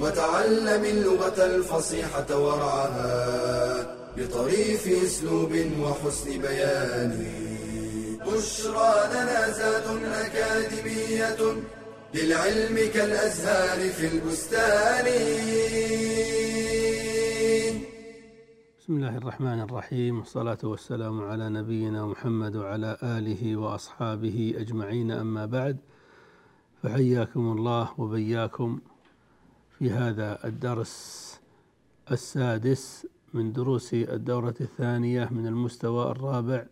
وتعلم اللغة الفصيحة ورعاها بطريف أسلوب وحسن بيان. بشرى لنا زاد أكاديمية للعلم كالأزهار في البستان. بسم الله الرحمن الرحيم، والصلاة والسلام على نبينا محمد وعلى آله وأصحابه أجمعين، أما بعد، فحياكم الله وبياكم في هذا الدرس السادس من دروس الدورة الثانية من المستوى الرابع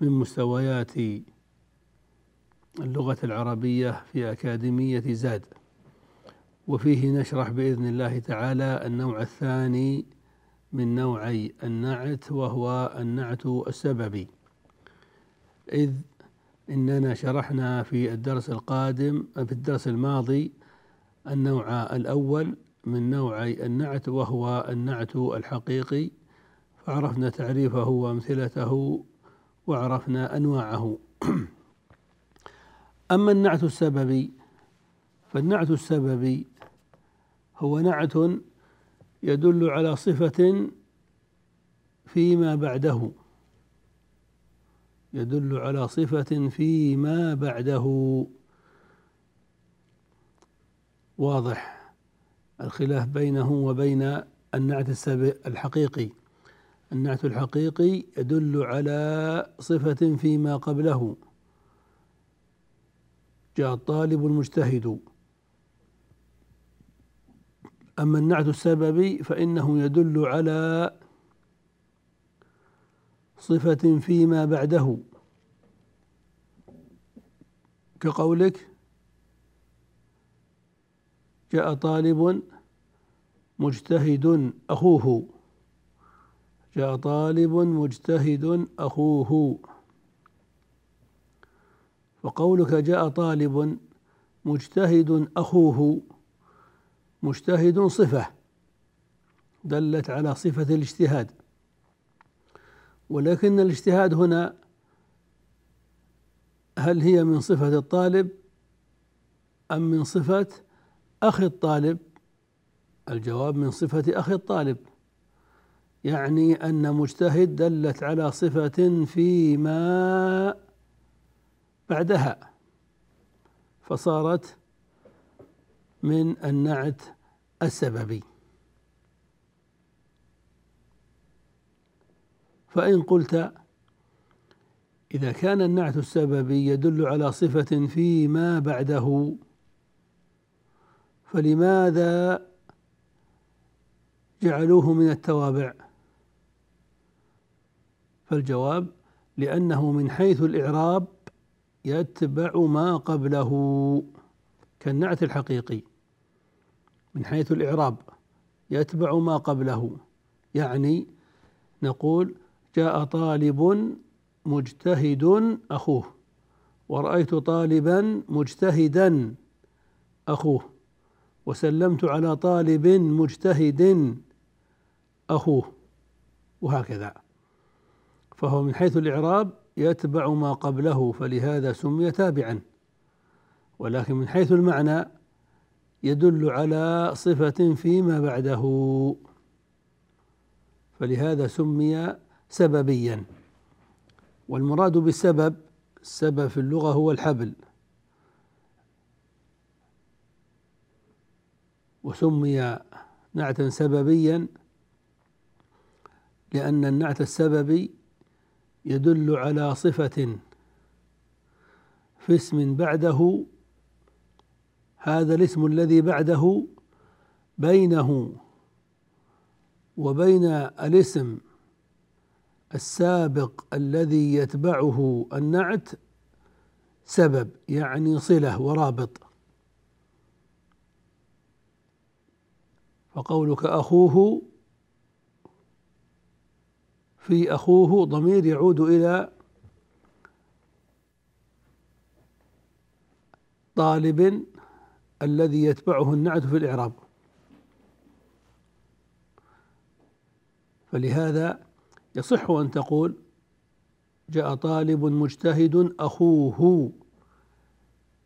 من مستويات اللغة العربية في أكاديمية زاد، وفيه نشرح بإذن الله تعالى النوع الثاني من نوعي النعت، وهو النعت السببي، إذ إننا شرحنا في الدرس الماضي النوع الأول من نوعي النعت، وهو النعت الحقيقي، فعرفنا تعريفه وأمثلته وعرفنا أنواعه. أما النعت السببي، فالنعت السببي هو نعت يدل على صفة فيما بعده، يدل على صفة فيما بعده. واضح الخلاف بينه وبين النعت الحقيقي. النعت الحقيقي يدل على صفة فيما قبله، جاء الطالب المجتهد. أما النعت السببي فإنه يدل على صفة فيما بعده، كقولك جاء طالب مجتهد أخوه، جاء طالب مجتهد أخوه. فقولك جاء طالب مجتهد أخوه، مجتهد صفة دلت على صفة الاجتهاد، ولكن الاجتهاد هنا هل هي من صفة الطالب أم من صفة أخي الطالب؟ الجواب من صفة أخي الطالب، يعني أن مجتهد دلت على صفة فيما بعدها، فصارت من النعت السببي. فإن قلت إذا كان النعت السببي يدل على صفة فيما بعده، فلماذا جعلوه من التوابع؟ فالجواب لأنه من حيث الإعراب يتبع ما قبله، كالنعت الحقيقي من حيث الإعراب يتبع ما قبله، يعني نقول جاء طالب مجتهد أخوه، ورأيت طالبا مجتهدا أخوه، وسلمت على طالب مجتهد أخوه، وهكذا. فهو من حيث الإعراب يتبع ما قبله، فلهذا سمي تابعا، ولكن من حيث المعنى يدل على صفة فيما بعده، فلهذا سمي سببيا. والمراد بالسبب، السبب في اللغة هو الحبل، وسمي نعتا سببيا لأن النعت السببي يدل على صفة في اسم بعده، هذا الاسم الذي بعده بينه وبين الاسم السابق الذي يتبعه النعت سبب، يعني صلة ورابط. وقولك أخوه في أخوه ضمير يعود إلى طالب الذي يتبعه النعت في الإعراب، فلهذا يصح أن تقول جاء طالب مجتهد أخوه،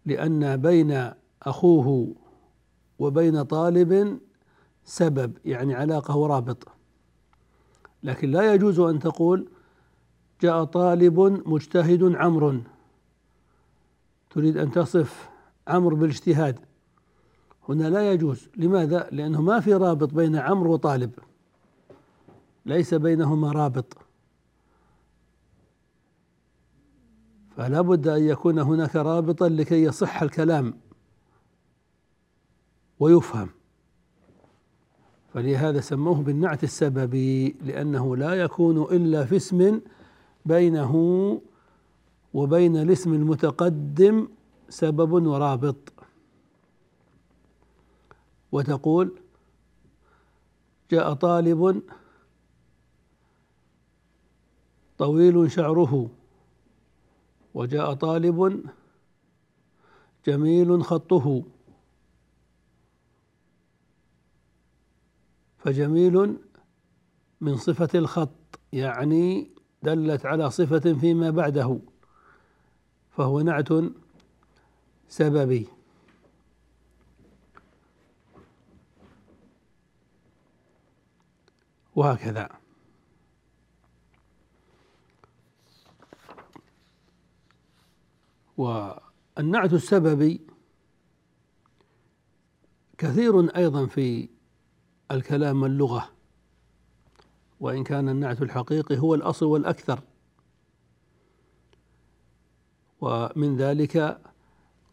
لأن بين أخوه وبين طالب سبب، يعني علاقة ورابط. لكن لا يجوز أن تقول جاء طالب مجتهد عمرو، تريد أن تصف عمرو بالاجتهاد، هنا لا يجوز. لماذا؟ لأنه ما في رابط بين عمرو وطالب، ليس بينهما رابط، فلا بد أن يكون هناك رابطا لكي يصح الكلام ويفهم. فلهذا سموه بالنعت السببي، لأنه لا يكون إلا في اسم بينه وبين الاسم المتقدم سبب ورابط. وتقول جاء طالب طويل شعره، وجاء طالب جميل خطه، فجميل من صفة الخط، يعني دلت على صفة فيما بعده، فهو نعت سببي. وهكذا. والنعت السببي كثير أيضا في الكلام واللغة، وإن كان النعت الحقيقي هو الأصل والأكثر. ومن ذلك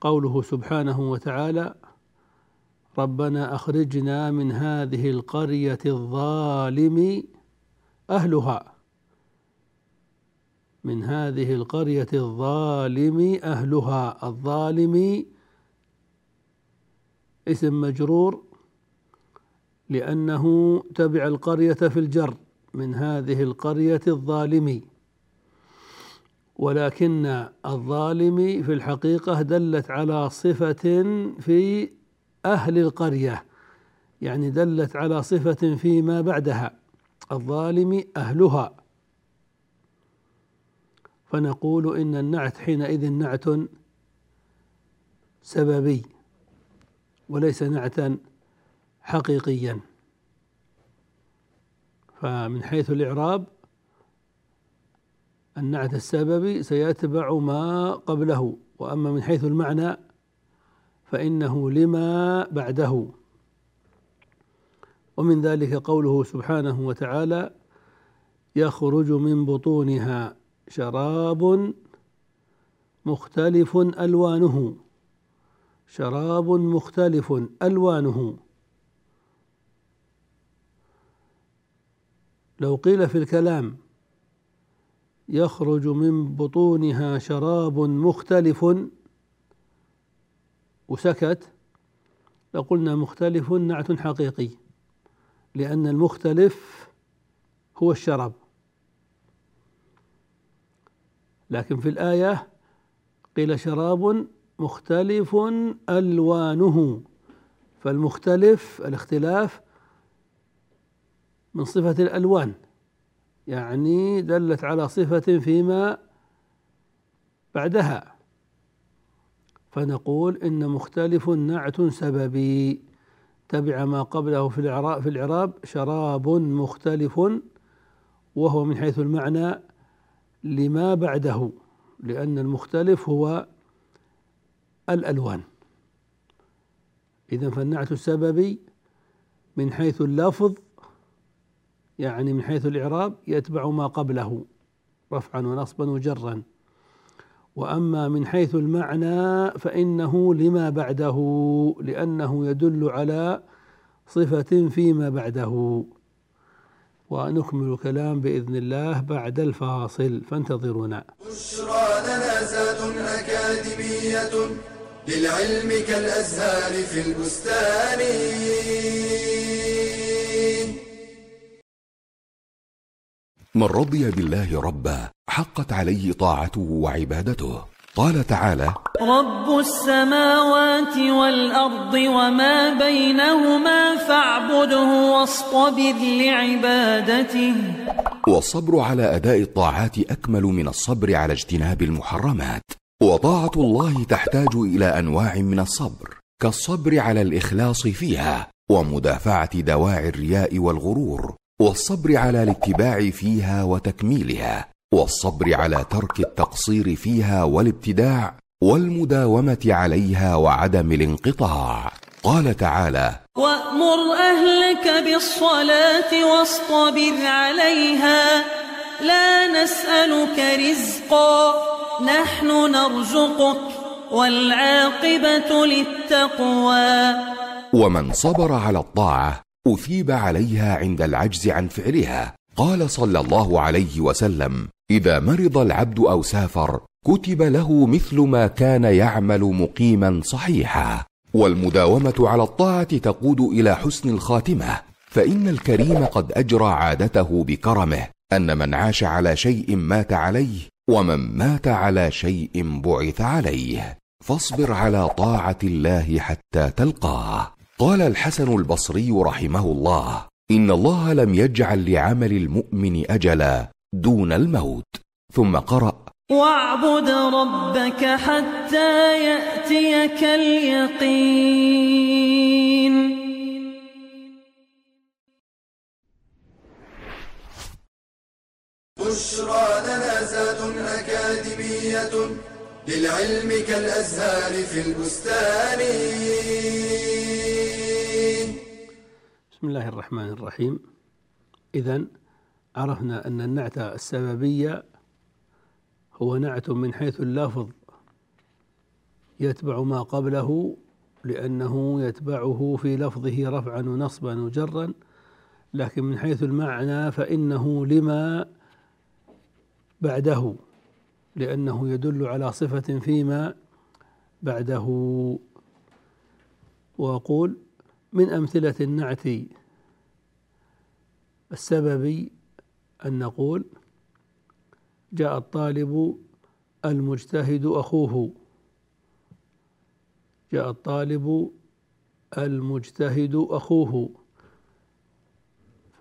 قوله سبحانه وتعالى ربنا أخرجنا من هذه القرية الظالم أهلها، من هذه القرية الظالم أهلها. الظالم اسم مجرور لأنه تبع القرية في الجر، من هذه القرية الظالم، ولكن الظالم في الحقيقة دلت على صفة في أهل القرية، يعني دلت على صفة فيما بعدها، الظالم أهلها. فنقول إن النعت حينئذ نعت سببي وليس نعتا حقيقيا. فمن حيث الإعراب النعت السببي سيتبع ما قبله، وأما من حيث المعنى فإنه لما بعده. ومن ذلك قوله سبحانه وتعالى يخرج من بطونها شراب مختلف ألوانه، شراب مختلف ألوانه. لو قيل في الكلام يخرج من بطونها شراب مختلف وسكت، لقلنا مختلف نعت حقيقي، لأن المختلف هو الشراب. لكن في الآية قيل شراب مختلف ألوانه، فالمختلف الاختلاف من صفة الألوان، يعني دلت على صفة فيما بعدها، فنقول إن مختلف نعت سببي تبع ما قبله في الإعراب شراب مختلف، وهو من حيث المعنى لما بعده، لأن المختلف هو الألوان. إذن فالنعت السببي من حيث اللفظ، يعني من حيث الإعراب، يتبع ما قبله رفعا ونصبا وجرا، وأما من حيث المعنى فإنه لما بعده، لأنه يدل على صفة فيما بعده. ونكمل الكلام بإذن الله بعد الفاصل، فانتظرونا. بشرى لنا زاد أكاديمية للعلم كالأزهار في البستان. من رضي بالله ربا حقت عليه طاعته وعبادته. قال تعالى: رب السماوات والأرض وما بينهما فاعبده واصطبر لعبادته. والصبر على أداء الطاعات أكمل من الصبر على اجتناب المحرمات، وطاعة الله تحتاج إلى أنواع من الصبر كالصبر على الإخلاص فيها ومدافعة دواعي الرياء والغرور، والصبر على الاتباع فيها وتكميلها، والصبر على ترك التقصير فيها والابتداع، والمداومة عليها وعدم الانقطاع. قال تعالى: وأمر أهلك بالصلاة واصطبر عليها لا نسألك رزقا نحن نرزقك والعاقبة للتقوى. ومن صبر على الطاعة أثيب عليها عند العجز عن فعلها. قال صلى الله عليه وسلم: إذا مرض العبد أو سافر كتب له مثل ما كان يعمل مقيما صحيحا. والمداومة على الطاعة تقود إلى حسن الخاتمة، فإن الكريم قد أجرى عادته بكرمه أن من عاش على شيء مات عليه، ومن مات على شيء بعث عليه، فاصبر على طاعة الله حتى تلقاه. قال الحسن البصري رحمه الله: إن الله لم يجعل لعمل المؤمن أجلا دون الموت. ثم قرأ: واعبد ربك حتى يأتيك اليقين. بشرى لنا زاد أكاديمية للعلم كالأزهار في البستان. بسم الله الرحمن الرحيم. إذن عرفنا أن النعت السببية هو نعت من حيث اللفظ يتبع ما قبله، لأنه يتبعه في لفظه رفعا ونصبا وجرا، لكن من حيث المعنى فإنه لما بعده، لأنه يدل على صفة فيما بعده. وأقول من أمثلة النعت السببي أن نقول: جاء الطالب المجتهد أخوه. جاء الطالب المجتهد أخوه.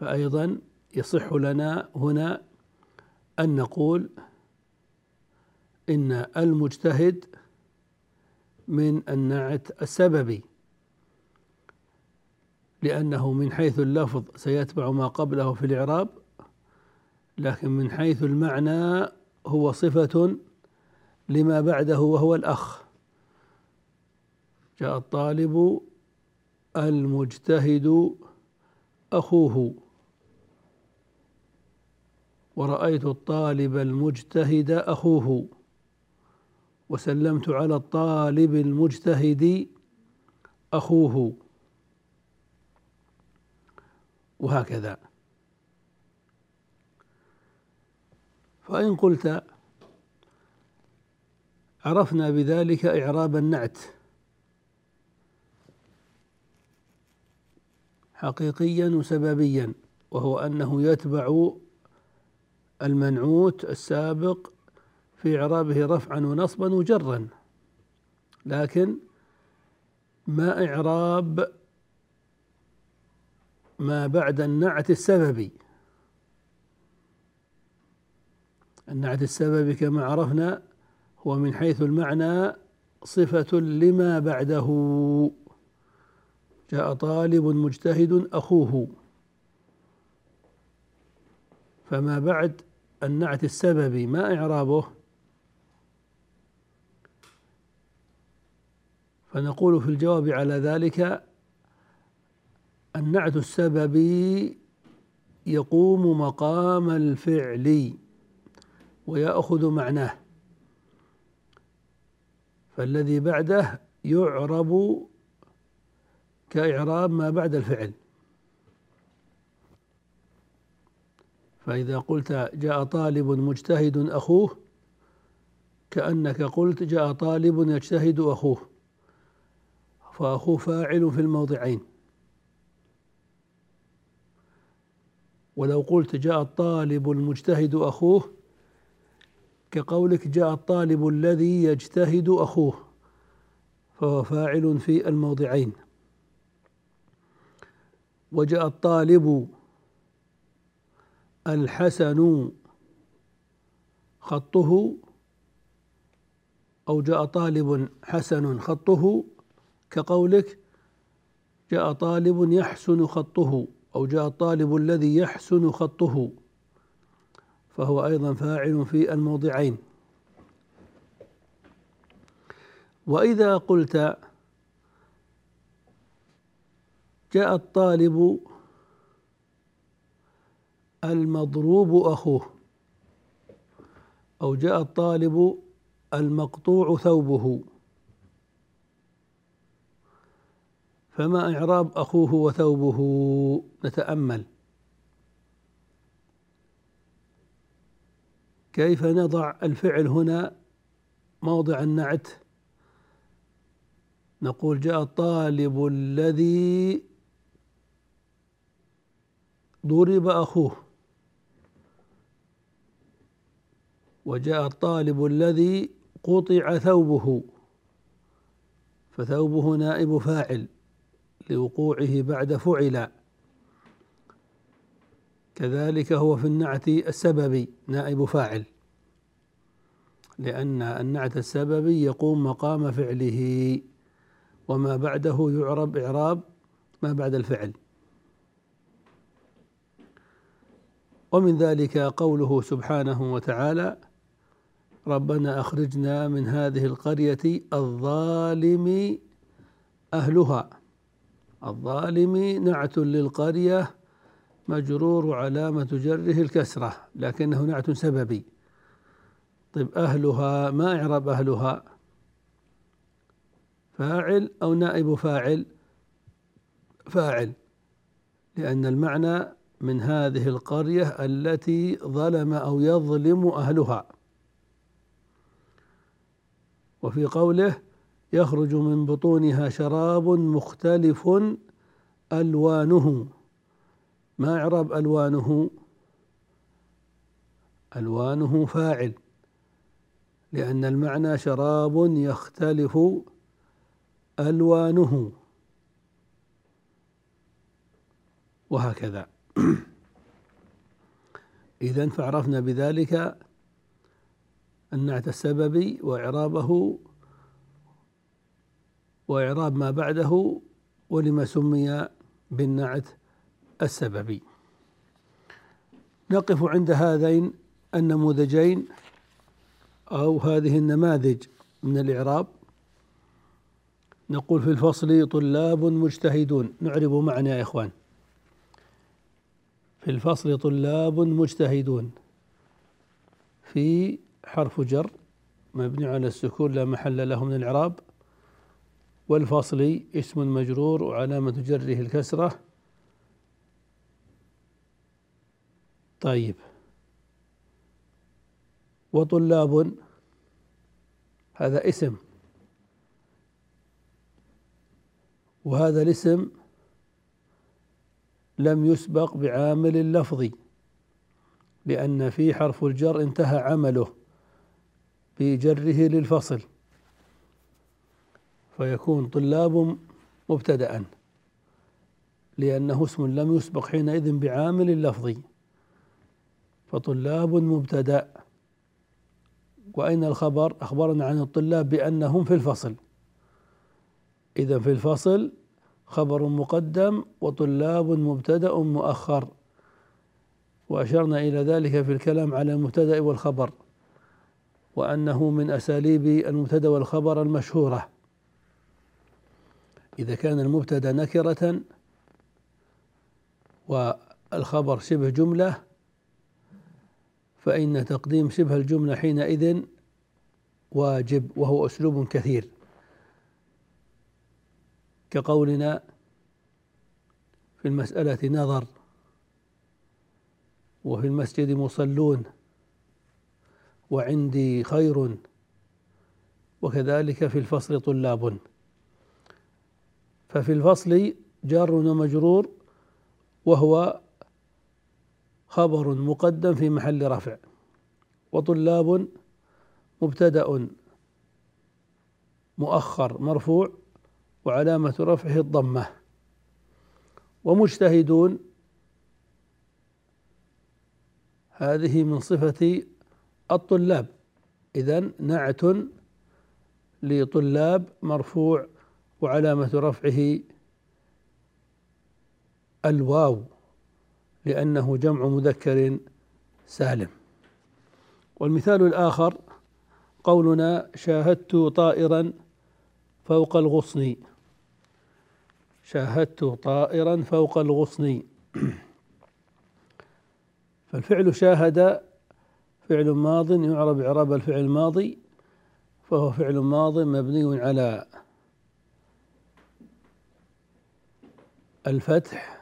فأيضا يصح لنا هنا أن نقول إن المجتهد من النعت السببي، لأنه من حيث اللفظ سيتبع ما قبله في الإعراب، لكن من حيث المعنى هو صفة لما بعده وهو الأخ. جاء الطالب المجتهد أخوه، ورأيت الطالب المجتهد أخوه، وسلمت على الطالب المجتهد أخوه، وهكذا. فإن قلت عرفنا بذلك إعراب النعت حقيقيا وسببيا، وهو أنه يتبع المنعوت السابق في إعرابه رفعا ونصبا وجرا، لكن ما إعراب ما بعد النعت السببي. النعت السببي كما عرفنا هو من حيث المعنى صفة لما بعده. جاء طالب مجتهد أخوه، فما بعد النعت السببي ما إعرابه؟ فنقول في الجواب على ذلك: النعت السببي يقوم مقام الفعل ويأخذ معناه، فالذي بعده يعرب كإعراب ما بعد الفعل. فإذا قلت جاء طالب مجتهد أخوه، كأنك قلت جاء طالب يجتهد أخوه، فأخوه فاعل في الموضعين. ولو قلت جاء الطالب المجتهد أخوه كقولك جاء الطالب الذي يجتهد أخوه، فهو فاعل في الموضعين. وجاء الطالب الحسن خطه، أو جاء طالب حسن خطه كقولك جاء طالب يحسن خطه، أو جاء الطالب الذي يحسن خطه، فهو أيضا فاعل في الموضعين. وإذا قلت جاء الطالب المضروب أخوه، أو جاء الطالب المقطوع ثوبه، فما إعراب أخوه وثوبه؟ نتأمل كيف نضع الفعل هنا موضع النعت. نقول جاء الطالب الذي ضرب أخوه، وجاء الطالب الذي قطع ثوبه، فثوبه نائب فاعل لوقوعه بعد فعل. كذلك هو في النعت السببي نائب فاعل، لأن النعت السببي يقوم مقام فعله، وما بعده يعرب إعراب ما بعد الفعل. ومن ذلك قوله سبحانه وتعالى: ربنا أخرجنا من هذه القرية الظالم أهلها. الظالم نعت للقرية مجرور علامة جره الكسرة، لكنه نعت سببي. طيب أهلها، ما إعراب أهلها؟ فاعل أو نائب فاعل؟ فاعل، لأن المعنى من هذه القرية التي ظلم أو يظلم أهلها. وفي قوله يخرج من بطونها شراب مختلف ألوانه، ما إعراب ألوانه؟ ألوانه فاعل، لأن المعنى شراب يختلف ألوانه، وهكذا. إذن فعرفنا بذلك النعت السببي وإعرابه وإعراب ما بعده، ولما سمي بالنعت السببي. نقف عند هذين النموذجين، أو هذه النماذج من الإعراب. نقول في الفصل طلاب مجتهدون. نعرب معنا يا إخوان. في الفصل طلاب مجتهدون، في حرف جر مبني على السكون لا محل له من الإعراب، والفصل اسم مجرور وعلامة جره الكسرة. طيب، وطلاب هذا اسم، وهذا الاسم لم يسبق بعامل اللفظي، لأن في حرف الجر انتهى عمله بجره للفصل، فيكون طلاب مبتدأ، لأنه اسم لم يسبق حينئذ بعامل اللفظي، فطلاب مبتدأ. وأين الخبر؟ أخبرنا عن الطلاب بأنهم في الفصل، إذن في الفصل خبر مقدم وطلاب مبتدأ مؤخر، وأشرنا إلى ذلك في الكلام على المبتدأ والخبر، وأنه من أساليب المبتدأ والخبر المشهورة. إذا كان المبتدأ نكرة والخبر شبه جملة، فإن تقديم شبه الجملة حينئذ واجب، وهو أسلوب كثير، كقولنا في المسألة نظر، وفي المسجد مصلون، وعندي خير، وكذلك في الفصل طلاب. ففي الفصل جار ومجرور، وهو خبر مقدم في محل رفع، وطلاب مبتدأ مؤخر مرفوع وعلامة رفعه الضمة، ومجتهدون هذه من صفة الطلاب، إذن نعت لطلاب مرفوع وعلامة رفعه الواو لأنه جمع مذكر سالم. والمثال الآخر قولنا شاهدت طائرا فوق الغصن، شاهدت طائرا فوق الغصن، فالفعل شاهد فعل ماض يعرب إعراب الفعل الماضي، فهو فعل ماض مبني على الفتح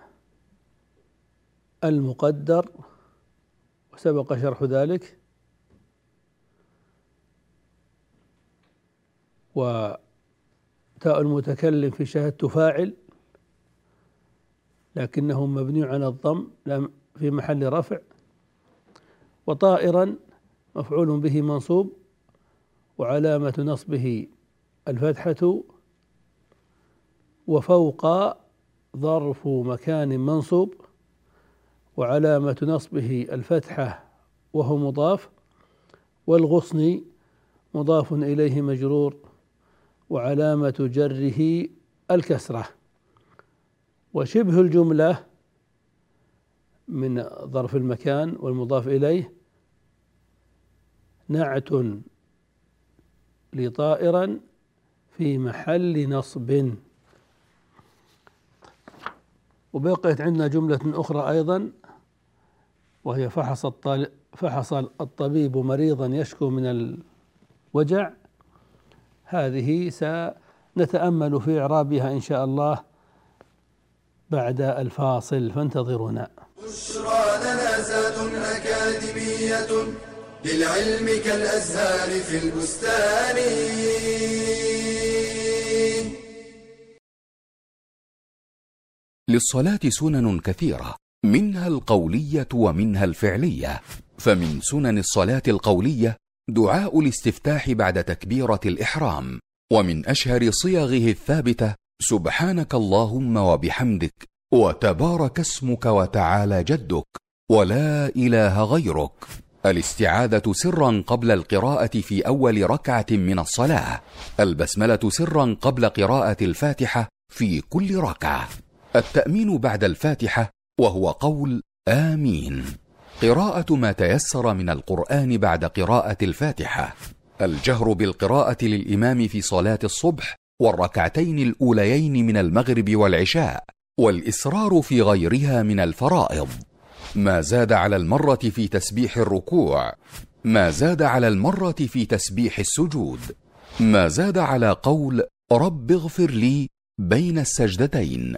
المقدر، وسبق شرح ذلك، وتاء المتكلم في شاهدت فاعل لكنه مبني على الضم في محل رفع، وطائرا مفعول به منصوب وعلامة نصبه الفتحة، وفوق ظرف مكان منصوب وعلامة نصبه الفتحة وهو مضاف، والغصن مضاف إليه مجرور وعلامة جره الكسرة. وشبه الجملة من ظرف المكان والمضاف إليه نعت لطائرا في محل نصب. وبقيت عندنا جملة أخرى أيضا، وهي فحص الطبيب مريضا يشكو من الوجع، هذه سنتأمل في إعرابها إن شاء الله بعد الفاصل، فانتظرونا. بشرى لنا زاد أكاديمية للعلم كالأزهار في البستان. للصلاة سنن كثيرة، منها القولية ومنها الفعلية، فمن سنن الصلاة القولية دعاء الاستفتاح بعد تكبيرة الإحرام، ومن أشهر صيغه الثابتة سبحانك اللهم وبحمدك وتبارك اسمك وتعالى جدك ولا إله غيرك، الاستعاذة سرا قبل القراءة في أول ركعة من الصلاة، البسملة سرا قبل قراءة الفاتحة في كل ركعة، التأمين بعد الفاتحة وهو قول آمين، قراءة ما تيسر من القرآن بعد قراءة الفاتحة، الجهر بالقراءة للإمام في صلاة الصبح والركعتين الأوليين من المغرب والعشاء، والإصرار في غيرها من الفرائض، ما زاد على المرة في تسبيح الركوع، ما زاد على المرة في تسبيح السجود، ما زاد على قول رب اغفر لي بين السجدتين،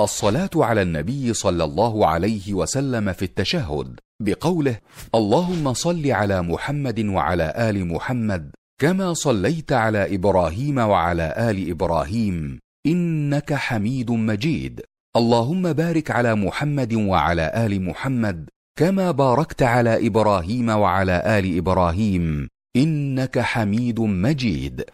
الصلاة على النبي صلى الله عليه وسلم في التشهد بقوله اللهم صل على محمد وعلى آل محمد كما صليت على إبراهيم وعلى آل إبراهيم إنك حميد مجيد، اللهم بارك على محمد وعلى آل محمد كما باركت على إبراهيم وعلى آل إبراهيم إنك حميد مجيد.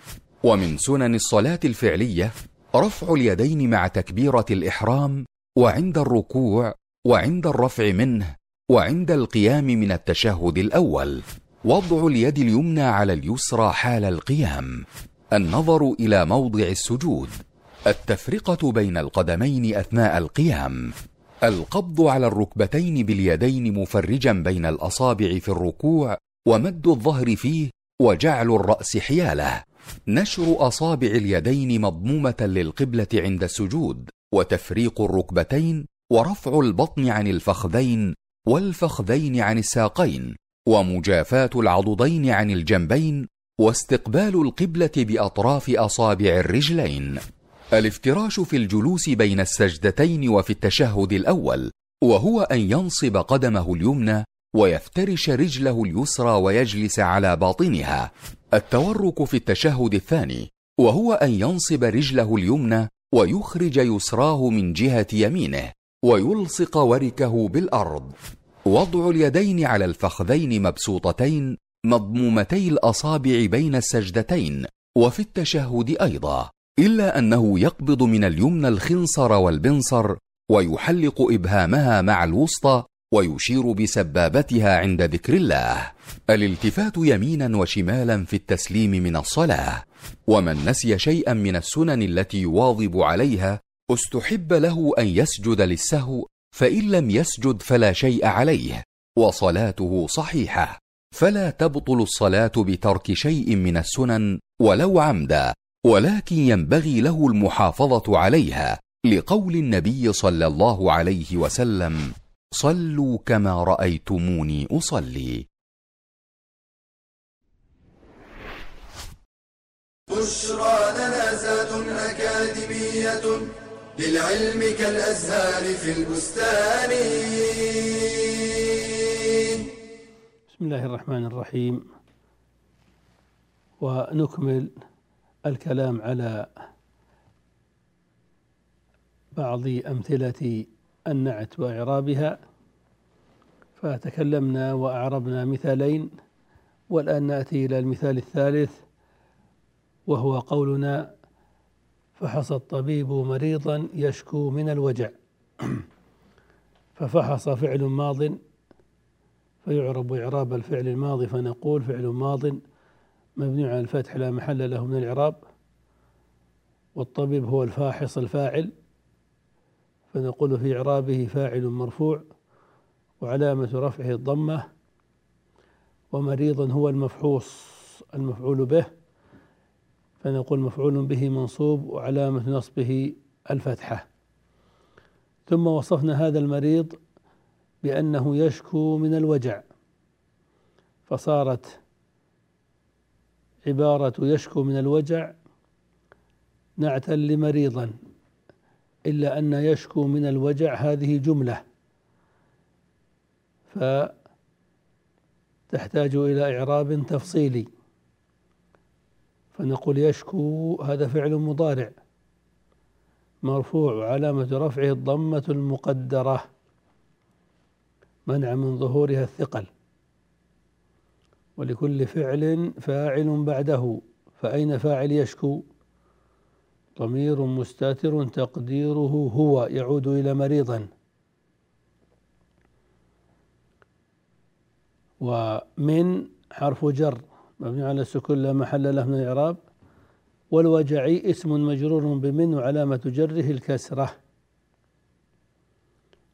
ومن سنن الصلاة الفعلية رفع اليدين مع تكبيرة الإحرام وعند الركوع وعند الرفع منه وعند القيام من التشهد الأول، وضع اليد اليمنى على اليسرى حال القيام، النظر إلى موضع السجود، التفرقة بين القدمين أثناء القيام، القبض على الركبتين باليدين مفرجا بين الأصابع في الركوع ومد الظهر فيه وجعل الرأس حياله، نشر أصابع اليدين مضمومة للقبلة عند السجود، وتفريق الركبتين، ورفع البطن عن الفخذين والفخذين عن الساقين، ومجافاة العضدين عن الجنبين، واستقبال القبلة بأطراف أصابع الرجلين، الافتراش في الجلوس بين السجدتين وفي التشهد الأول، وهو أن ينصب قدمه اليمنى ويفترش رجله اليسرى ويجلس على باطنها، التورك في التشهد الثاني، وهو أن ينصب رجله اليمنى ويخرج يسراه من جهة يمينه ويلصق وركه بالأرض، وضع اليدين على الفخذين مبسوطتين مضمومتي الأصابع بين السجدتين، وفي التشهد أيضا، إلا أنه يقبض من اليمنى الخنصر والبنصر ويحلق إبهامها مع الوسطى ويشير بسبابتها عند ذكر الله. الالتفات يمينا وشمالا في التسليم من الصلاة. ومن نسي شيئا من السنن التي يواظب عليها استحب له أن يسجد للسهو، فإن لم يسجد فلا شيء عليه وصلاته صحيحة، فلا تبطل الصلاة بترك شيء من السنن ولو عمدا، ولكن ينبغي له المحافظة عليها لقول النبي صلى الله عليه وسلم: صلوا كما رأيتموني أصلي. بشرى لنا زاد أكاديمية للعلم كالأزهار في البستان. بسم الله الرحمن الرحيم. ونكمل الكلام على بعض أمثلة النعت وإعرابها، فتكلمنا وأعربنا مثالين، والآن نأتي إلى المثال الثالث، وهو قولنا: فحص الطبيب مريضا يشكو من الوجع. ففحص فعل ماض فيعرب إعراب الفعل الماضي، فنقول فعل ماض مبني على الفتح لا محل له من الإعراب، والطبيب هو الفاحص الفاعل، فنقول في إعرابه فاعل مرفوع وعلامة رفعه الضمة. ومريضا هو المفحوص المفعول به، فنقول مفعول به منصوب وعلامة نصبه الفتحة. ثم وصفنا هذا المريض بأنه يشكو من الوجع، فصارت عبارة يشكو من الوجع نعتا لمريضا، إلا أن يشكو من الوجع هذه جملة، فتحتاج إلى إعراب تفصيلي، فنقول يشكو هذا فعل مضارع مرفوع وعلامة رفعه الضمة المقدرة منع من ظهورها الثقل، ولكل فعل فاعل بعده، فأين فاعل يشكو؟ ضمير مستتر تقديره هو، يعود إلى مريضا. ومن حرف جر مبني على السكون لا محل له من الإعراب، والوجع اسم مجرور بمن وعلامة جره الكسرة.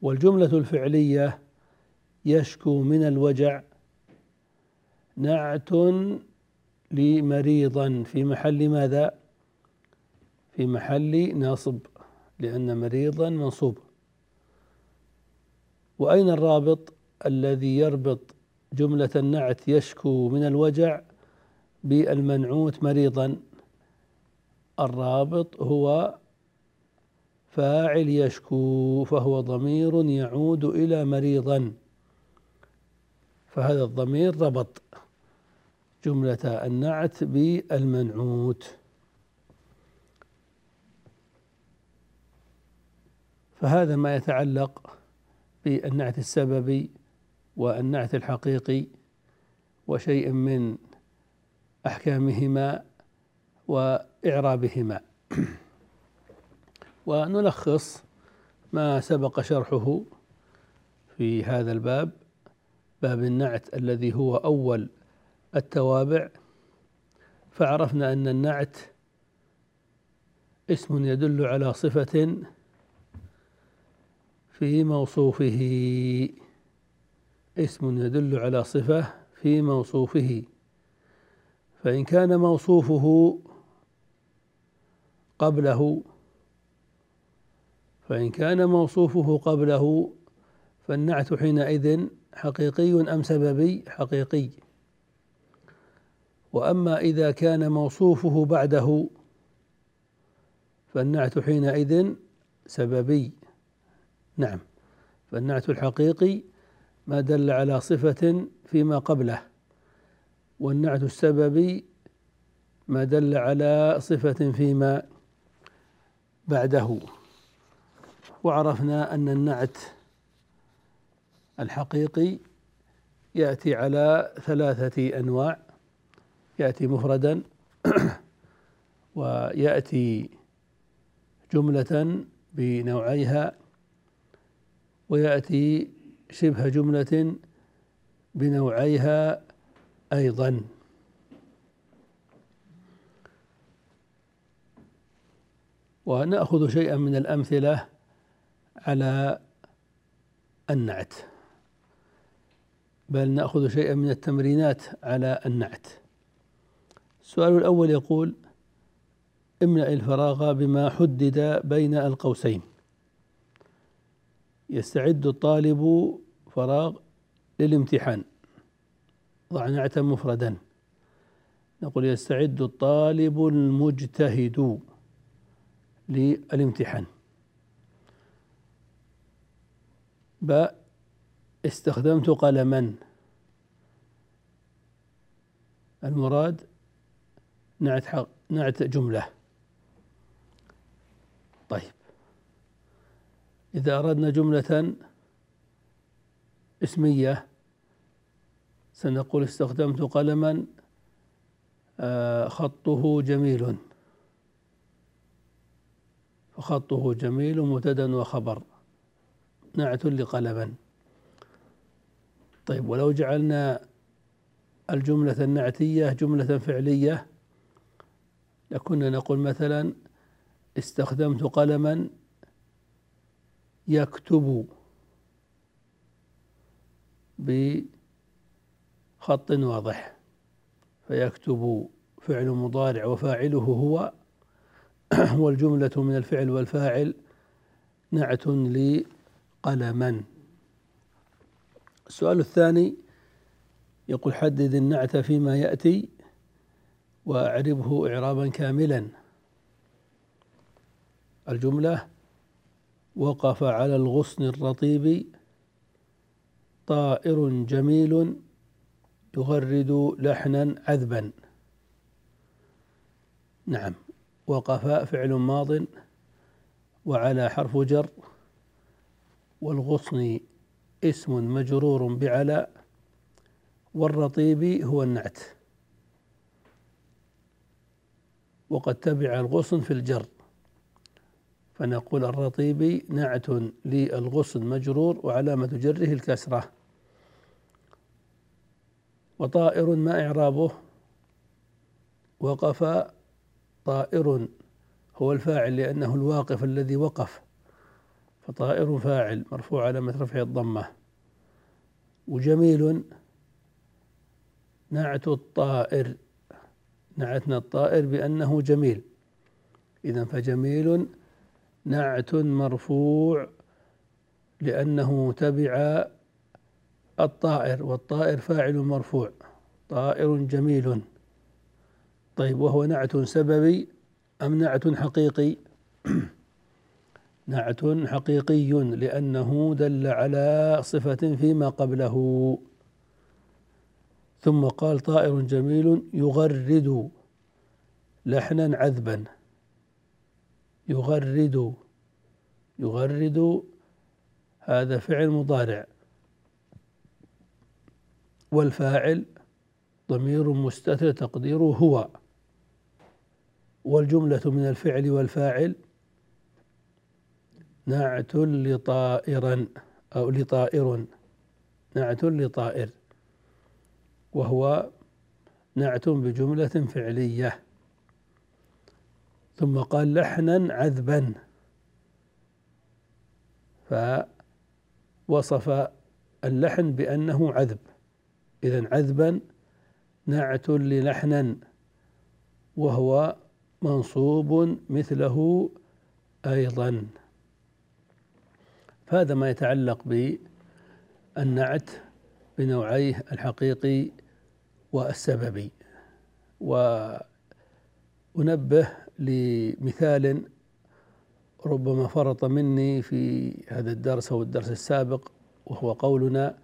والجملة الفعلية يشكو من الوجع نعت لمريضا في محل ماذا؟ في محل ناصب، لأن مريضا منصوب. وأين الرابط الذي يربط جملة النعت يشكو من الوجع بالمنعوت مريضا؟ الرابط هو فاعل يشكو، فهو ضمير يعود إلى مريضا، فهذا الضمير ربط جملة النعت بالمنعوت. فهذا ما يتعلق بالنعت السببي والنعت الحقيقي وشيء من أحكامهما وإعرابهما. ونلخص ما سبق شرحه في هذا الباب، باب النعت الذي هو أول التوابع. فعرفنا أن النعت اسم يدل على صفة في موصوفه، اسم يدل على صفة في موصوفه، فإن كان موصوفه قبله فالنعت حينئذ حقيقي أم سببي؟ حقيقي. وأما إذا كان موصوفه بعده فالنعت حينئذ سببي. نعم، فالنعت الحقيقي ما دل على صفة فيما قبله، والنعت السببي ما دل على صفة فيما بعده. وعرفنا أن النعت الحقيقي يأتي على ثلاثة أنواع، يأتي مفردا ويأتي جملة بنوعيها ويأتي شبه جملة بنوعيها أيضا. ونأخذ شيئا من الأمثلة على النعت، بل نأخذ شيئا من التمرينات على النعت. السؤال الأول يقول: املأ الفراغ بما حدد بين القوسين. يستعد الطالب فراغ للامتحان، ضع نعتا مفردا، نقول يستعد الطالب المجتهد للامتحان. باء استخدمت قلما، المراد نعت جملة. طيب، إذا أردنا جملة اسمية سنقول استخدمت قلما خطه جميل، فخطه جميل مبتدا وخبر، نعت لقلما. طيب، ولو جعلنا الجملة النعتية جملة فعلية لكنا نقول مثلا استخدمت قلما يكتب بخط واضح، فيكتب فعل مضارع وفاعله هو، والجملة من الفعل والفاعل نعت لقلما. السؤال الثاني يقول: حدد النعت فيما يأتي وأعربه إعرابا كاملا. الجملة: وقف على الغصن الرطيب طائر جميل يغرد لحنا عذبا. نعم، وقف فعل ماض وعلى حرف جر، والغصن اسم مجرور بعلى، والرطيب هو النعت، وقد تبع الغصن في الجر، فنقول الرطيب نعت للغصن مجرور وعلامة جره الكسرة. وطائر ما إعرابه؟ وقف طائر هو الفاعل لأنه الواقف الذي وقف، فطائر فاعل مرفوع علامة رفعه الضمة. وجميل نعت الطائر، نعتنا الطائر بأنه جميل، إذن فجميل نعت مرفوع لأنه تبع الطائر، والطائر فاعل مرفوع، طائر جميل. طيب، وهو نعت سببي أم نعت حقيقي؟ نعت حقيقي لأنه دل على صفة فيما قبله. ثم قال طائر جميل يغرد لحنا عذبا، يغرد هذا فعل مضارع، والفاعل ضمير مستتر تقديره هو، والجملة من الفعل والفاعل نعت لطائرا أو لطائر، نعت لطائر، وهو نعت بجملة فعلية. ثم قال لحنا عذبا، فوصف اللحن بأنه عذب، إذن عذبا نعت للحنا، وهو منصوب مثله أيضا. فهذا ما يتعلق بالنعت بنوعيه الحقيقي والسببي. وأنبه لمثال ربما فرط مني في هذا الدرس أو الدرس السابق، وهو قولنا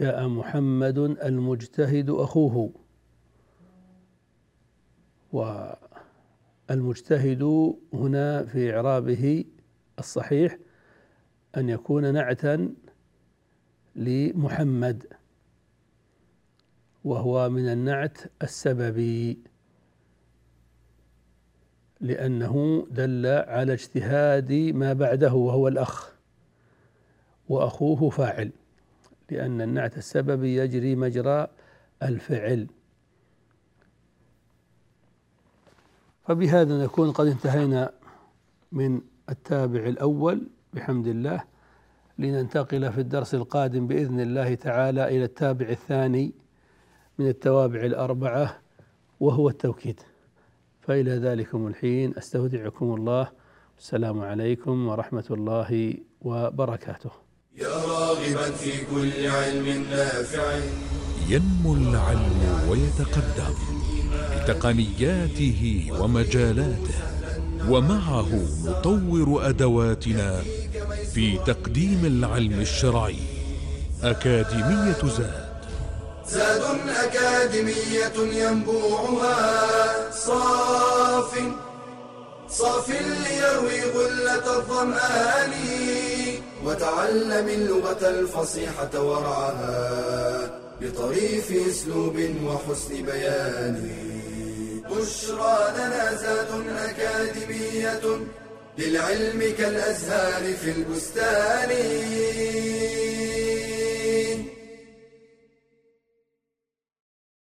جاء محمد المجتهد أخوه، والمجتهد هنا في إعرابه الصحيح أن يكون نعتا لمحمد، وهو من النعت السببي، لأنه دل على اجتهاد ما بعده وهو الأخ، وأخوه فاعل، لأن النعت السببي يجري مجرى الفعل. فبهذا نكون قد انتهينا من التابع الأول بحمد الله، لننتقل في الدرس القادم بإذن الله تعالى إلى التابع الثاني من التوابع الأربعة وهو التوكيد. فإلى ذلكم الحين أستودعكم الله، والسلام عليكم ورحمة الله وبركاته. يا راغبا في كل علم نافع، ينمو العلم ويتقدم بتقنياته ومجالاته، ومعه نطور أدواتنا في تقديم العلم الشرعي. أكاديمية زاد أكاديمية ينبوعها صاف ليروي غلة الظمآن، وتعلم اللغة الفصيحة ورعاها بطريف أسلوب وحسن بيان. بشرى لنا زاد أكاديمية للعلم كالأزهار في البستان.